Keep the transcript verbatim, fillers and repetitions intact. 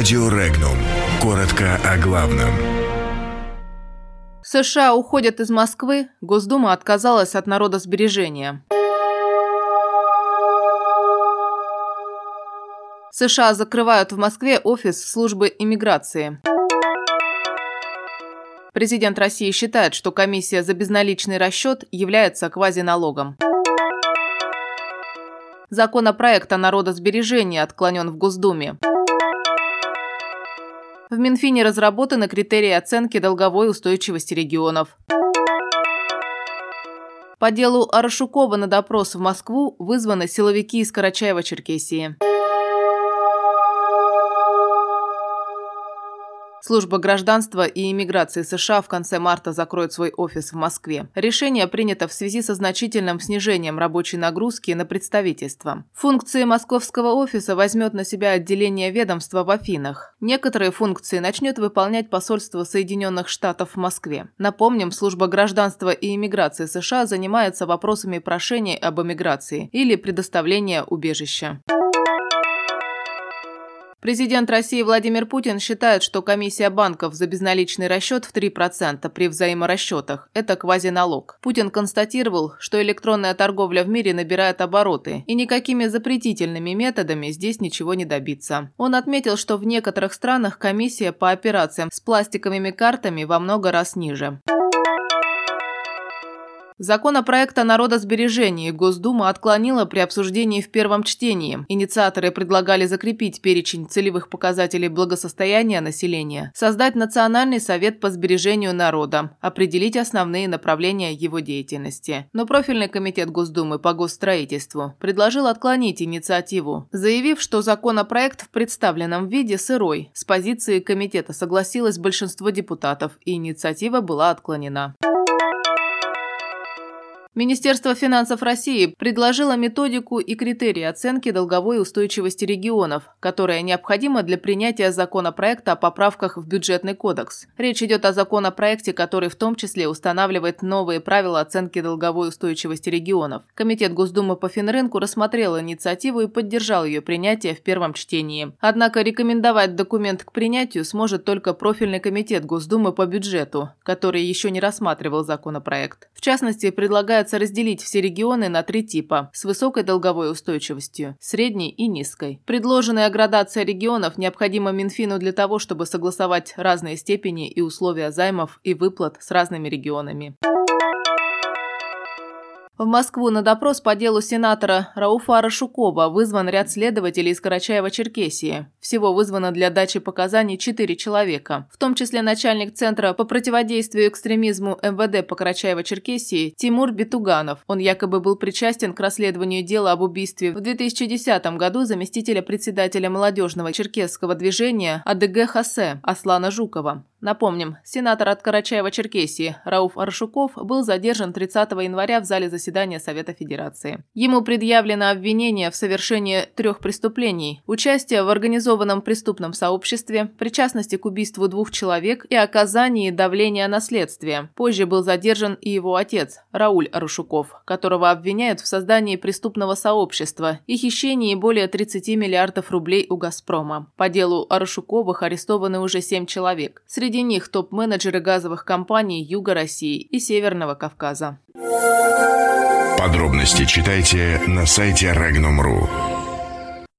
Радио Регнум. Коротко о главном. США уходят из Москвы. Госдума отказалась от народосбережения. США закрывают в Москве офис службы иммиграции. Президент России считает, что комиссия за безналичный расчет является квазиналогом. Законопроект о народосбережении отклонен в Госдуме. В Минфине разработаны критерии оценки долговой устойчивости регионов. По делу Арашукова на допрос в Москву вызваны силовики из Карачаево-Черкесии. Служба гражданства и иммиграции США в конце марта закроет свой офис в Москве. Решение принято в связи со значительным снижением рабочей нагрузки на представительство. Функции московского офиса возьмет на себя отделение ведомства в Афинах. Некоторые функции начнет выполнять посольство Соединенных Штатов в Москве. Напомним, служба гражданства и иммиграции США занимается вопросами прошений об эмиграции или предоставления убежища. Президент России Владимир Путин считает, что комиссия банков за безналичный расчет в три процента при взаиморасчетах – это квазиналог. Путин констатировал, что электронная торговля в мире набирает обороты, и никакими запретительными методами здесь ничего не добиться. Он отметил, что в некоторых странах комиссия по операциям с пластиковыми картами во много раз ниже. Законопроект о народосбережении Госдума отклонила при обсуждении в первом чтении. Инициаторы предлагали закрепить перечень целевых показателей благосостояния населения, создать Национальный совет по сбережению народа, определить основные направления его деятельности. Но профильный комитет Госдумы по госстроительству предложил отклонить инициативу, заявив, что законопроект в представленном виде сырой. С позиции комитета согласилось большинство депутатов, и инициатива была отклонена. Министерство финансов России предложило методику и критерии оценки долговой устойчивости регионов, которая необходима для принятия законопроекта о поправках в бюджетный кодекс. Речь идет о законопроекте, который в том числе устанавливает новые правила оценки долговой устойчивости регионов. Комитет Госдумы по финрынку рассмотрел инициативу и поддержал ее принятие в первом чтении. Однако рекомендовать документ к принятию сможет только профильный комитет Госдумы по бюджету, который еще не рассматривал законопроект. В частности, предлагает разделить все регионы на три типа – с высокой долговой устойчивостью, средней и низкой. Предложенная градация регионов необходима Минфину для того, чтобы согласовать разные степени и условия займов и выплат с разными регионами. В Москву на допрос по делу сенатора Рауфа Арашукова вызван ряд следователей из Карачаева-Черкесии. Всего вызвано для дачи показаний четыре человека, в том числе начальник Центра по противодействию экстремизму эм вэ дэ по Карачаево-Черкесии Тимур Битуганов. Он якобы был причастен к расследованию дела об убийстве в две тысячи десятом году заместителя председателя молодежного черкесского движения а дэ гэ Хосе Аслана Жукова. Напомним, сенатор от Карачаева-Черкесии Рауф Арашуков был задержан тридцатого января в зале заседания Совета Федерации. Ему предъявлено обвинение в совершении трех преступлений: участие в организованном преступном сообществе, причастности к убийству двух человек и оказании давления на следствие. Позже был задержан и его отец Рауль Арашуков, которого обвиняют в создании преступного сообщества и хищении более тридцати миллиардов рублей у «Газпрома». По делу Арашуковых арестованы уже семь человек. Среди Среди них топ-менеджеры газовых компаний Юга России и Северного Кавказа. Подробности читайте на сайте регнум точка ру.